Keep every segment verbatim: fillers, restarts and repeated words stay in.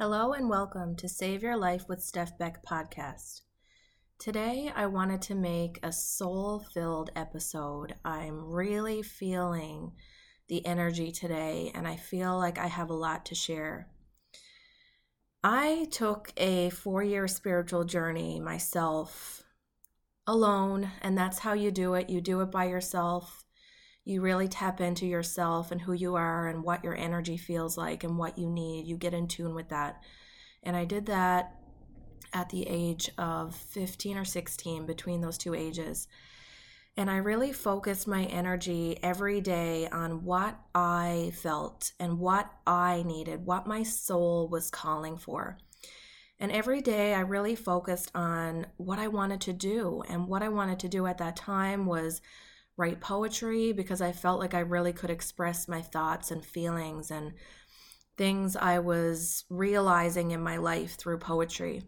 Hello and welcome to Save Your Life with Steph Beck podcast. Today I wanted to make a soul-filled episode. I'm really feeling the energy today and I feel like I have a lot to share. I took a four-year spiritual journey myself alone, and that's how you do it. You do it by yourself. You really tap into yourself and who you are and what your energy feels like and what you need. You get in tune with that. And I did that at the age of fifteen or sixteen, between those two ages. And I really focused my energy every day on what I felt and what I needed, what my soul was calling for. And every day I really focused on what I wanted to do. And what I wanted to do at that time was write poetry, because I felt like I really could express my thoughts and feelings and things I was realizing in my life through poetry.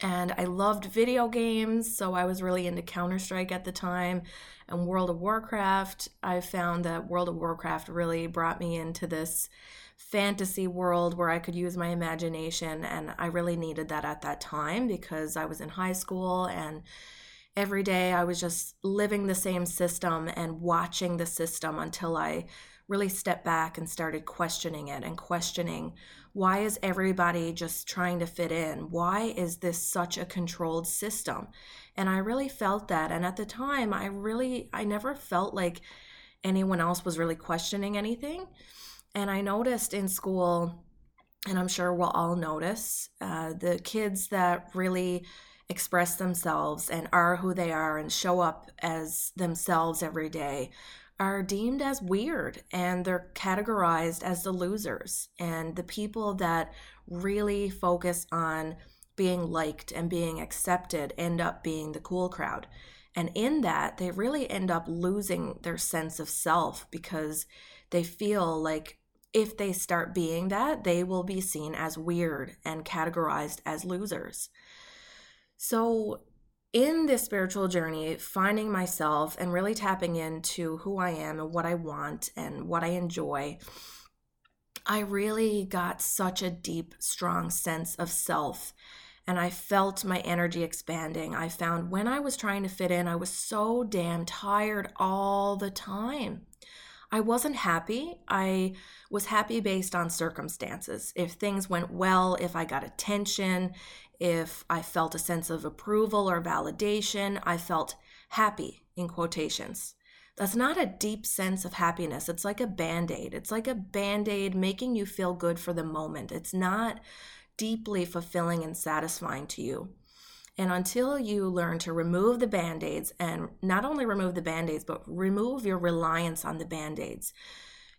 And I loved video games, so I was really into Counter-Strike at the time and World of Warcraft. I found that World of Warcraft really brought me into this fantasy world where I could use my imagination, and I really needed that at that time because I was in high school and every day I was just living the same system and watching the system until I really stepped back and started questioning it and questioning, why is everybody just trying to fit in? Why is this such a controlled system? And I really felt that. And at the time, I really, I never felt like anyone else was really questioning anything. And I noticed in school, and I'm sure we'll all notice, uh, the kids that really express themselves and are who they are and show up as themselves every day are deemed as weird, and they're categorized as the losers and the people that really focus on being liked and being accepted end up being the cool crowd. And in that, they really end up losing their sense of self, because they feel like if they start being that, they will be seen as weird and categorized as losers. So in this spiritual journey, finding myself and really tapping into who I am and what I want and what I enjoy, I really got such a deep, strong sense of self, and I felt my energy expanding. I found when I was trying to fit in, I was so damn tired all the time. I wasn't happy. I was happy based on circumstances. If things went well, if I got attention, if I felt a sense of approval or validation, I felt happy in quotations. That's not a deep sense of happiness. It's like a Band-Aid. It's like a Band-Aid making you feel good for the moment. It's not deeply fulfilling and satisfying to you. And until you learn to remove the Band-Aids, and not only remove the Band-Aids, but remove your reliance on the Band-Aids,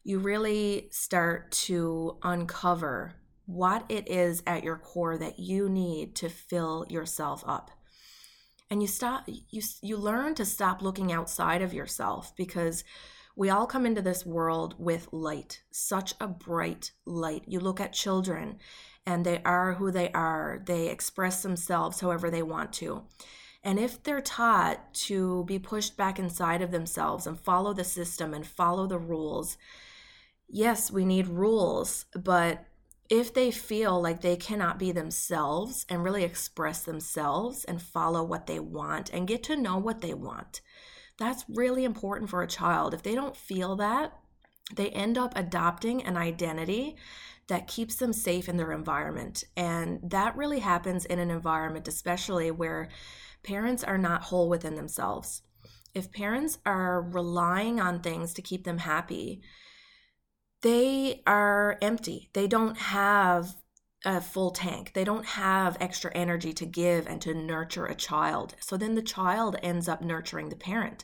you really start to uncover what it is at your core that you need to fill yourself up. And you stop, you, you learn to stop looking outside of yourself, because we all come into this world with light, such a bright light. You look at children and they are who they are. They express themselves however they want to. And if they're taught to be pushed back inside of themselves and follow the system and follow the rules, yes, we need rules, but if they feel like they cannot be themselves and really express themselves and follow what they want and get to know what they want, that's really important for a child. If they don't feel that, they end up adopting an identity that keeps them safe in their environment. And that really happens in an environment, especially where parents are not whole within themselves. If parents are relying on things to keep them happy, they are empty. They don't have a full tank. They don't have extra energy to give and to nurture a child. So then the child ends up nurturing the parent.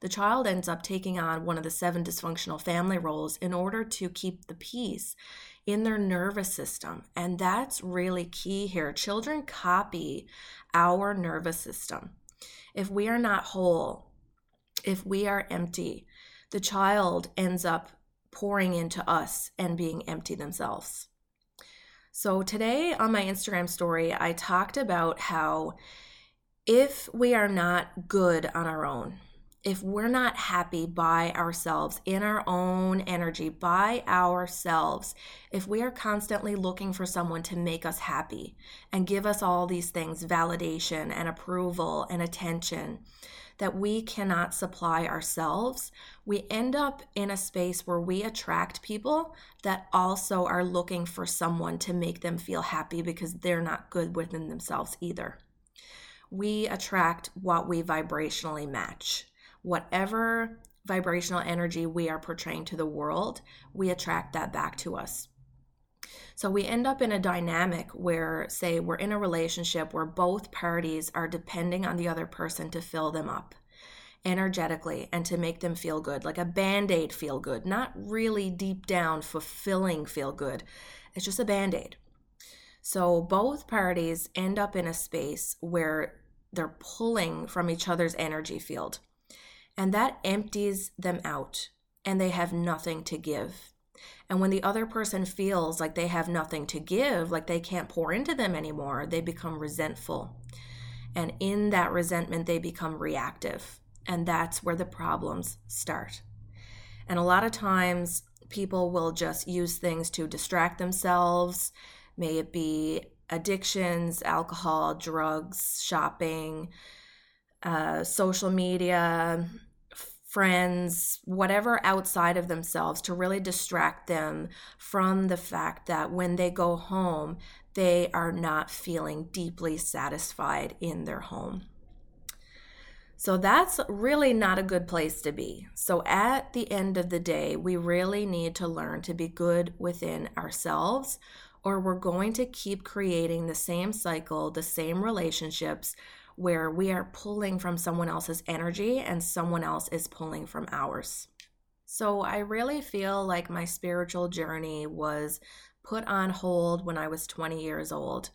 The child ends up taking on one of the seven dysfunctional family roles in order to keep the peace in their nervous system. And that's really key here. Children copy our nervous system. If we are not whole, if we are empty, the child ends up pouring into us and being empty themselves. So today on my Instagram story, I talked about how if we are not good on our own, if we're not happy by ourselves, in our own energy, by ourselves, if we are constantly looking for someone to make us happy and give us all these things, validation and approval and attention that we cannot supply ourselves, we end up in a space where we attract people that also are looking for someone to make them feel happy because they're not good within themselves either. We attract what we vibrationally match. Whatever vibrational energy we are portraying to the world, we attract that back to us. So we end up in a dynamic where, say, we're in a relationship where both parties are depending on the other person to fill them up energetically and to make them feel good, like a Band-Aid feel good, not really deep down fulfilling feel good. It's just a Band-Aid. So both parties end up in a space where they're pulling from each other's energy field, and that empties them out and they have nothing to give. And when the other person feels like they have nothing to give, like they can't pour into them anymore, they become resentful. And in that resentment, they become reactive. And that's where the problems start. And a lot of times people will just use things to distract themselves. May it be addictions, alcohol, drugs, shopping, uh, social media, friends, whatever outside of themselves to really distract them from the fact that when they go home, they are not feeling deeply satisfied in their home. So that's really not a good place to be. So at the end of the day, we really need to learn to be good within ourselves, or we're going to keep creating the same cycle, the same relationships where we are pulling from someone else's energy and someone else is pulling from ours. So I really feel like my spiritual journey was put on hold when I was twenty years old.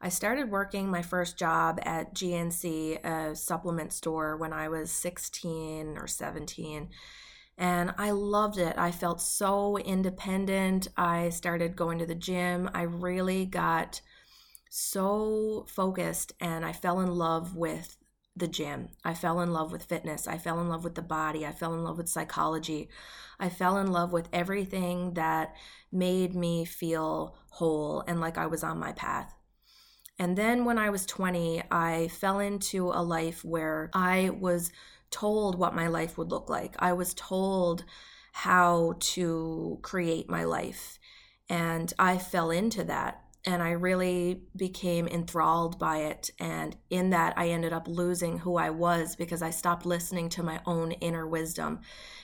I started working my first job at G N C, a supplement store, when I was sixteen or seventeen. And I loved it. I felt so independent. I started going to the gym. I really got so focused and I fell in love with the gym. I fell in love with fitness. I fell in love with the body. I fell in love with psychology. I fell in love with everything that made me feel whole and like I was on my path. And then when I was twenty, I fell into a life where I was told what my life would look like. I was told how to create my life. And I fell into that. And I really became enthralled by it. And in that, I ended up losing who I was because I stopped listening to my own inner wisdom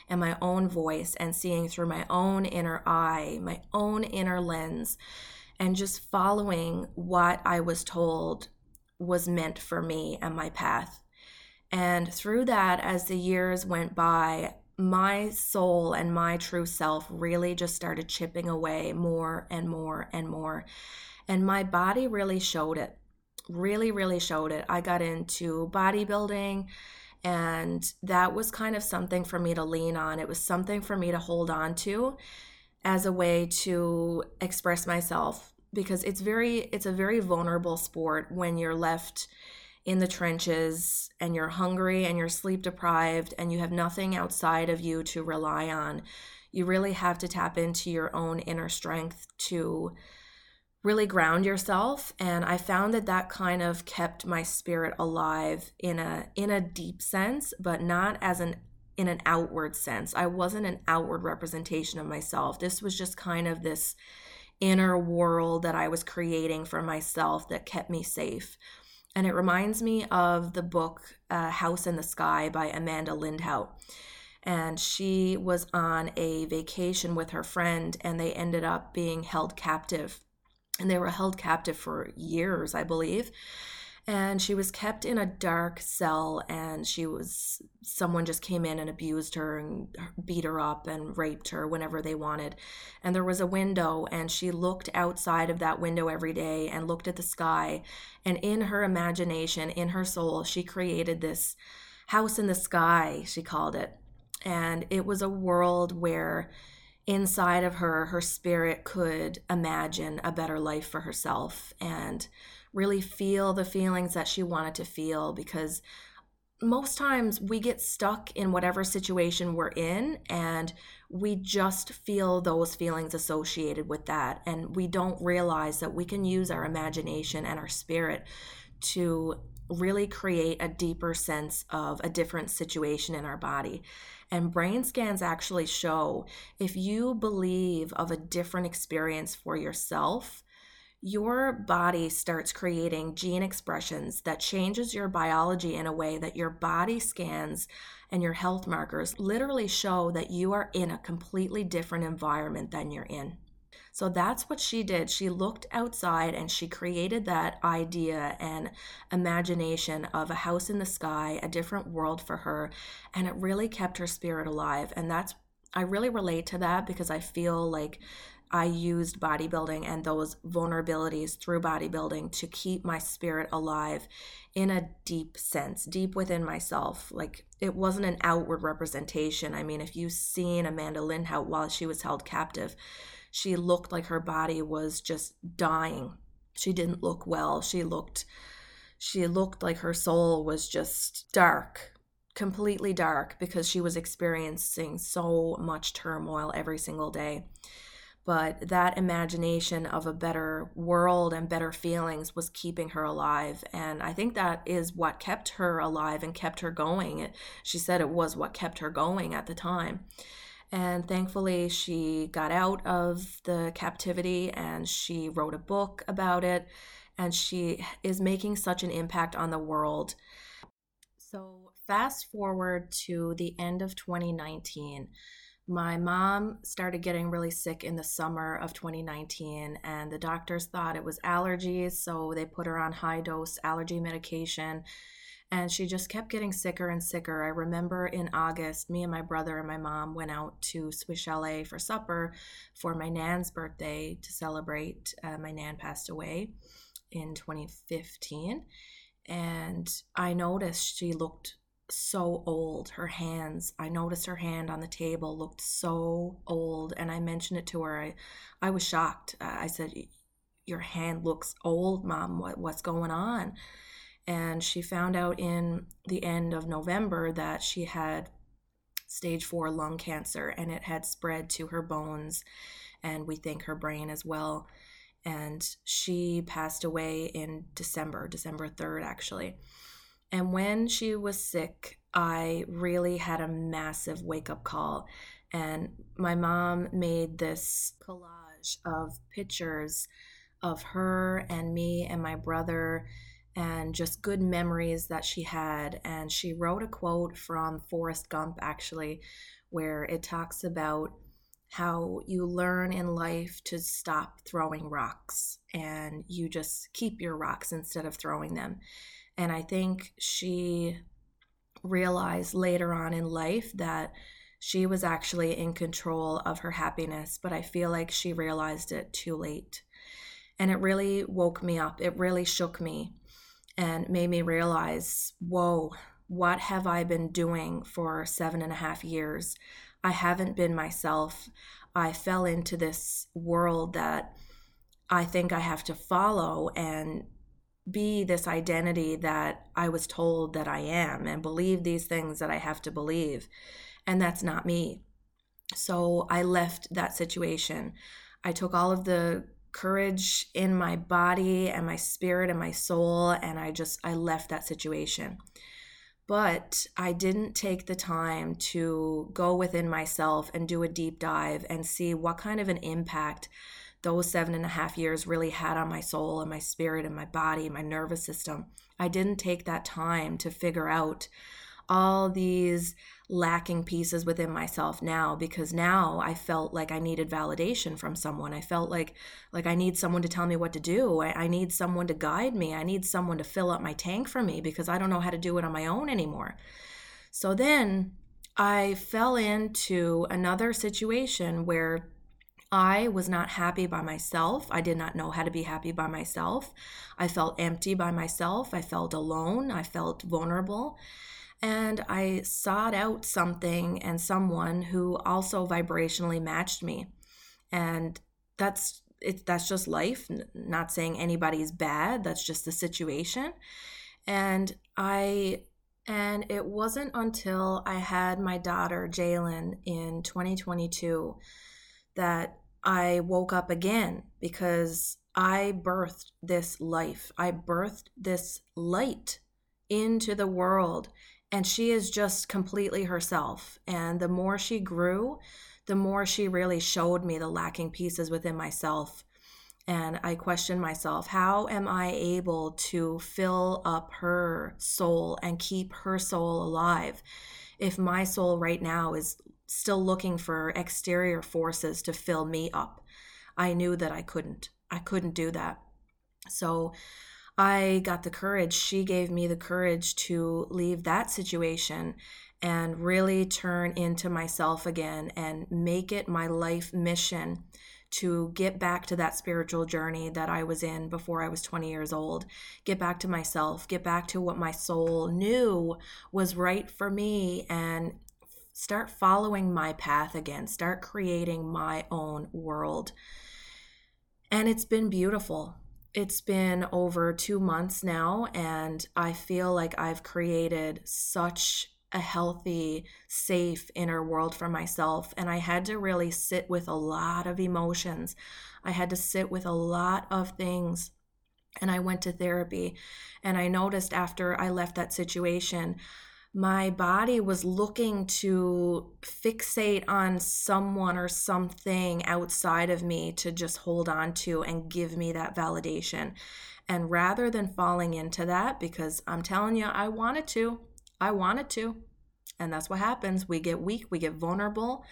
and my own voice and seeing through my own inner eye, my own inner lens, and just following what I was told was meant for me and my path. And through that, as the years went by, my soul and my true self really just started chipping away more and more and more. And my body really showed it, really, really showed it. I got into bodybuilding, and that was kind of something for me to lean on. It was something for me to hold on to as a way to express myself, because it's very, it's a very vulnerable sport when you're left in the trenches and you're hungry and you're sleep deprived and you have nothing outside of you to rely on. You really have to tap into your own inner strength to really ground yourself. And I found that that kind of kept my spirit alive in a in a deep sense, but not as an in an outward sense. I wasn't an outward representation of myself. This was just kind of this inner world that I was creating for myself that kept me safe. And it reminds me of the book uh, House in the Sky by Amanda Lindhout. And she was on a vacation with her friend and they ended up being held captive. And they were held captive for years, I believe. And she was kept in a dark cell and she was, someone just came in and abused her and beat her up and raped her whenever they wanted. And there was a window and she looked outside of that window every day and looked at the sky. And in her imagination, in her soul, she created this house in the sky, she called it. And it was a world where inside of her, her spirit could imagine a better life for herself and really feel the feelings that she wanted to feel, because most times we get stuck in whatever situation we're in, and we just feel those feelings associated with that. And we don't realize that we can use our imagination and our spirit to really create a deeper sense of a different situation in our body. And brain scans actually show if you believe of a different experience for yourself, your body starts creating gene expressions that changes your biology in a way that your body scans and your health markers literally show that you are in a completely different environment than you're in. So that's what she did. She looked outside and she created that idea and imagination of a house in the sky, a different world for her, and it really kept her spirit alive. And that's, I really relate to that because I feel like I used bodybuilding and those vulnerabilities through bodybuilding to keep my spirit alive in a deep sense, deep within myself. Like, it wasn't an outward representation. I mean, if you've seen Amanda Lindhout while she was held captive, she looked like her body was just dying. She didn't look well. She looked, she looked like her soul was just dark, completely dark, because she was experiencing so much turmoil every single day. But that imagination of a better world and better feelings was keeping her alive. And I think that is what kept her alive and kept her going. It, she said it was what kept her going at the time. And thankfully, she got out of the captivity and she wrote a book about it. And she is making such an impact on the world. So fast forward to the end of twenty nineteen. My mom started getting really sick in the summer of twenty nineteen, and the doctors thought it was allergies, so they put her on high-dose allergy medication, and she just kept getting sicker and sicker. I remember in August, me and my brother and my mom went out to Swiss Chalet for supper for my nan's birthday to celebrate. Uh, my nan passed away in twenty fifteen, and I noticed she looked so old. Her hands, I noticed her hand on the table looked so old, and I mentioned it to her. I, I was shocked. I said, your hand looks old, Mom. What, what's going on? And she found out in the end of November that she had stage four lung cancer, and it had spread to her bones, and we think her brain as well. And she passed away in December, December third, actually. And when she was sick, I really had a massive wake-up call. And my mom made this collage of pictures of her and me and my brother and just good memories that she had. And she wrote a quote from Forrest Gump, actually, where it talks about how you learn in life to stop throwing rocks and you just keep your rocks instead of throwing them. And I think she realized later on in life that she was actually in control of her happiness, but I feel like she realized it too late. And it really woke me up. It really shook me and made me realize, whoa, what have I been doing for seven and a half years? I haven't been myself. I fell into this world that I think I have to follow and be this identity that I was told that I am and believe these things that I have to believe. And that's not me. So I left that situation. I took all of the courage in my body and my spirit and my soul, and I just, I left that situation. But I didn't take the time to go within myself and do a deep dive and see what kind of an impact those seven and a half years really had on my soul and my spirit and my body, my nervous system. I didn't take that time to figure out all these lacking pieces within myself now, because now I felt like I needed validation from someone. I felt like like I need someone to tell me what to do. I, I need someone to guide me. I need someone to fill up my tank for me because I don't know how to do it on my own anymore. So then I fell into another situation where I was not happy by myself. I did not know how to be happy by myself. I felt empty by myself. I felt alone. I felt vulnerable. And I sought out something and someone who also vibrationally matched me. And that's it, that's just life. Not saying anybody's bad. That's just the situation. And I And it wasn't until I had my daughter, Jaylen, in twenty twenty-two that I woke up again, because I birthed this life. I birthed this light into the world, and she is just completely herself. And the more she grew, the more she really showed me the lacking pieces within myself. And I questioned myself, how am I able to fill up her soul and keep her soul alive if my soul right now is still looking for exterior forces to fill me up? I knew that I couldn't. I couldn't do that. So I got the courage. She gave me the courage to leave that situation and really turn into myself again and make it my life mission to get back to that spiritual journey that I was in before I was twenty years old, get back to myself, get back to what my soul knew was right for me, and start following my path again, start creating my own world. And it's been beautiful. It's been over two months now, and I feel like I've created such a healthy, safe inner world for myself. And I had to really sit with a lot of emotions. I had to sit with a lot of things. And I went to therapy. And I noticed after I left that situation, my body was looking to fixate on someone or something outside of me to just hold on to and give me that validation. And rather than falling into that, because I'm telling you, I wanted to. I wanted to. And that's what happens. We get weak, we get vulnerable,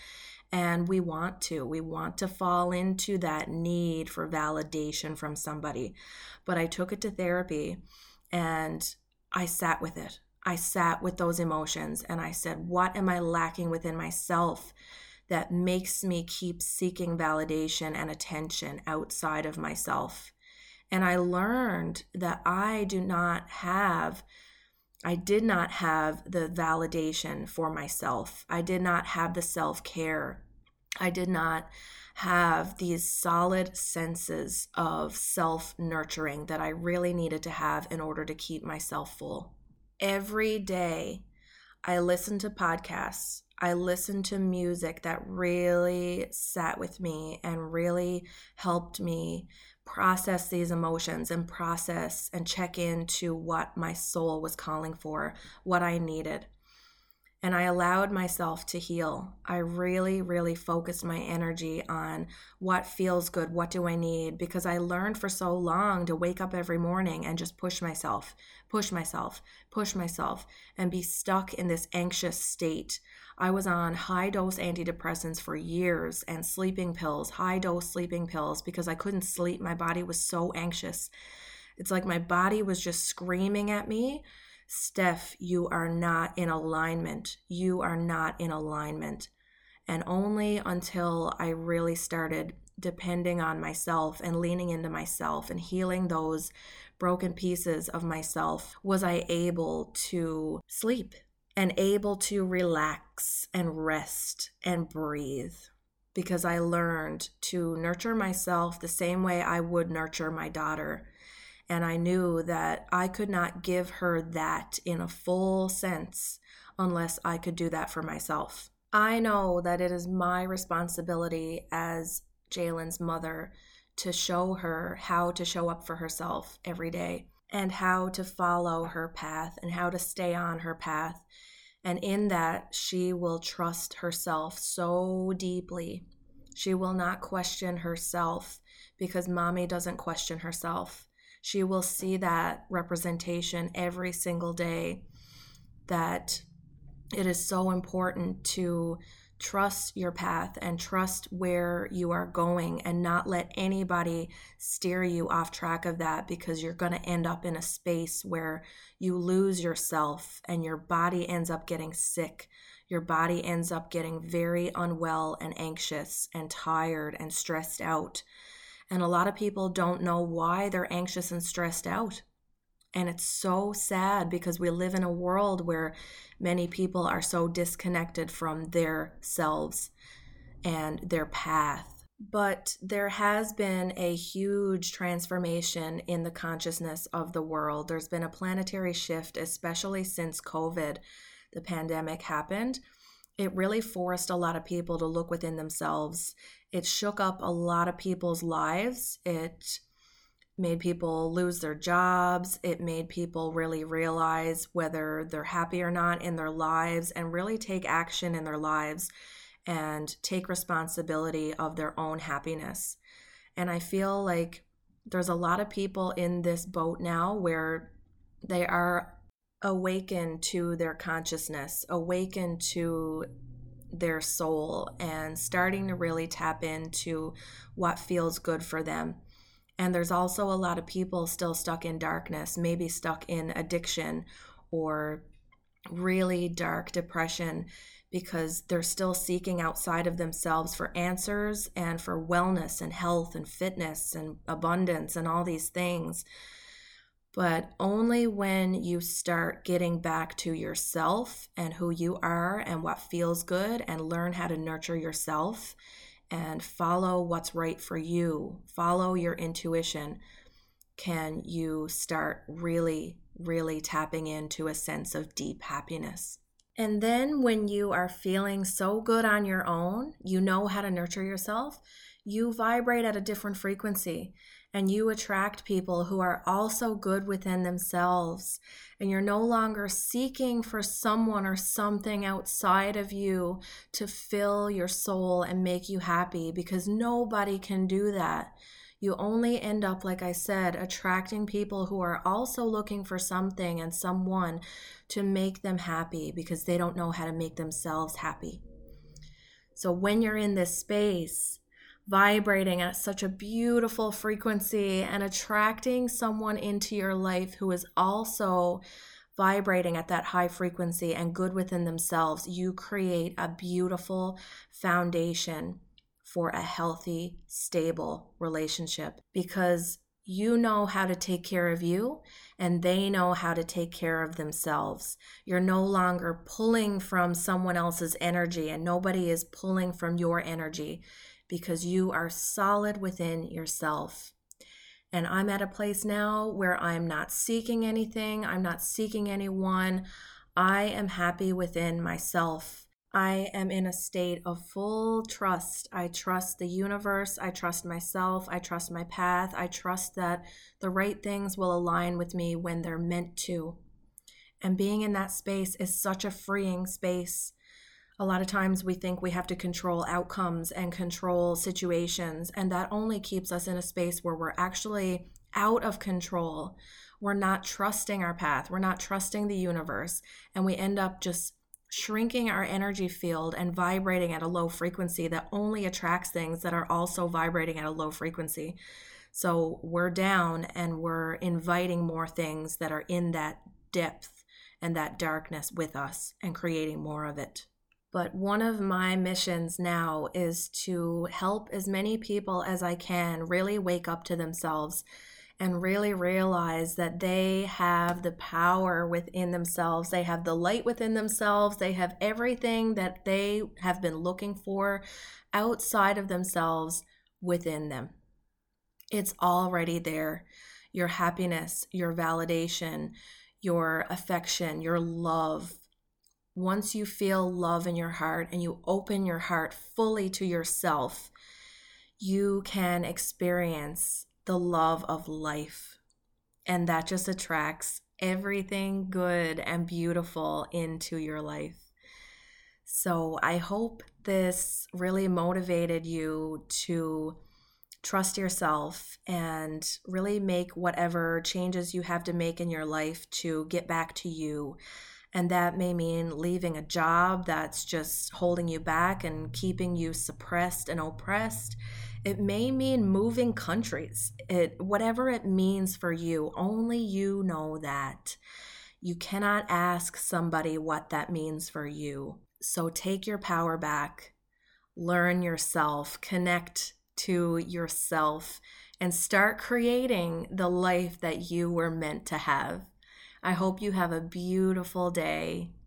and we want to. We want to fall into that need for validation from somebody. But I took it to therapy, and I sat with it. I sat with those emotions, and I said, what am I lacking within myself that makes me keep seeking validation and attention outside of myself? And I learned that I do not have I did not have the validation for myself. I did not have the self-care. I did not have these solid senses of self-nurturing that I really needed to have in order to keep myself full. Every day, I listened to podcasts. I listened to music that really sat with me and really helped me process these emotions and process and check into what my soul was calling for, what I needed. And I allowed myself to heal. I really, really focused my energy on what feels good, what do I need, because I learned for so long to wake up every morning and just push myself, push myself, push myself, and be stuck in this anxious state. I was on high-dose antidepressants for years and sleeping pills, high-dose sleeping pills, because I couldn't sleep. My body was so anxious. It's like my body was just screaming at me, Steph, you are not in alignment. You are not in alignment. And only until I really started depending on myself and leaning into myself and healing those broken pieces of myself was I able to sleep and able to relax and rest and breathe, because I learned to nurture myself the same way I would nurture my daughter. And I knew that I could not give her that in a full sense unless I could do that for myself. I know that it is my responsibility as Jaylen's mother to show her how to show up for herself every day and how to follow her path and how to stay on her path. And in that, she will trust herself so deeply. She will not question herself, because mommy doesn't question herself. She will see that representation every single day, that it is so important to trust your path and trust where you are going and not let anybody steer you off track of that, because you're going to end up in a space where you lose yourself and your body ends up getting sick. Your body ends up getting very unwell and anxious and tired and stressed out. And a lot of people don't know why they're anxious and stressed out. And it's so sad, because we live in a world where many people are so disconnected from their selves and their path But there has been a huge transformation in the consciousness of the world. There's been a planetary shift, especially since COVID, the pandemic happened. It really forced a lot of people to look within themselves. It shook up a lot of people's lives. It made people lose their jobs. It made people really realize whether they're happy or not in their lives and really take action in their lives and take responsibility of their own happiness. And I feel like there's a lot of people in this boat now where they are awakened to their consciousness, awakened to their soul, and starting to really tap into what feels good for them. And there's also a lot of people still stuck in darkness, maybe stuck in addiction or really dark depression, because they're still seeking outside of themselves for answers and for wellness and health and fitness and abundance and all these things. But only when you start getting back to yourself and who you are and what feels good, and learn how to nurture yourself and follow what's right for you, follow your intuition, can you start really, really tapping into a sense of deep happiness. And then when you are feeling so good on your own, you know how to nurture yourself, you vibrate at a different frequency and you attract people who are also good within themselves. And you're no longer seeking for someone or something outside of you to fill your soul and make you happy, because nobody can do that. You only end up, like I said, attracting people who are also looking for something and someone to make them happy, because they don't know how to make themselves happy. So when you're in this space, vibrating at such a beautiful frequency and attracting someone into your life who is also vibrating at that high frequency and good within themselves, you create a beautiful foundation for a healthy, stable relationship, because you know how to take care of you and they know how to take care of themselves. You're no longer pulling from someone else's energy, and nobody is pulling from your energy, because you are solid within yourself. And I'm at a place now where I'm not seeking anything. I'm not seeking anyone. I am happy within myself. I am in a state of full trust. I trust the universe. I trust myself. I trust my path. I trust that the right things will align with me when they're meant to. And being in that space is such a freeing space. A lot of times we think we have to control outcomes and control situations, and that only keeps us in a space where we're actually out of control. We're not trusting our path. We're not trusting the universe, and we end up just shrinking our energy field and vibrating at a low frequency that only attracts things that are also vibrating at a low frequency. So we're down and we're inviting more things that are in that depth and that darkness with us and creating more of it. But one of my missions now is to help as many people as I can really wake up to themselves and really realize that they have the power within themselves. They have the light within themselves. They have everything that they have been looking for outside of themselves within them. It's already there. Your happiness, your validation, your affection, your love. Once you feel love in your heart and you open your heart fully to yourself, you can experience the love of life. And that just attracts everything good and beautiful into your life. So I hope this really motivated you to trust yourself and really make whatever changes you have to make in your life to get back to you. And that may mean leaving a job that's just holding you back and keeping you suppressed and oppressed. It may mean moving countries. It, whatever it means for you, only you know that. You cannot ask somebody what that means for you. So take your power back, learn yourself, connect to yourself, and start creating the life that you were meant to have. I hope you have a beautiful day.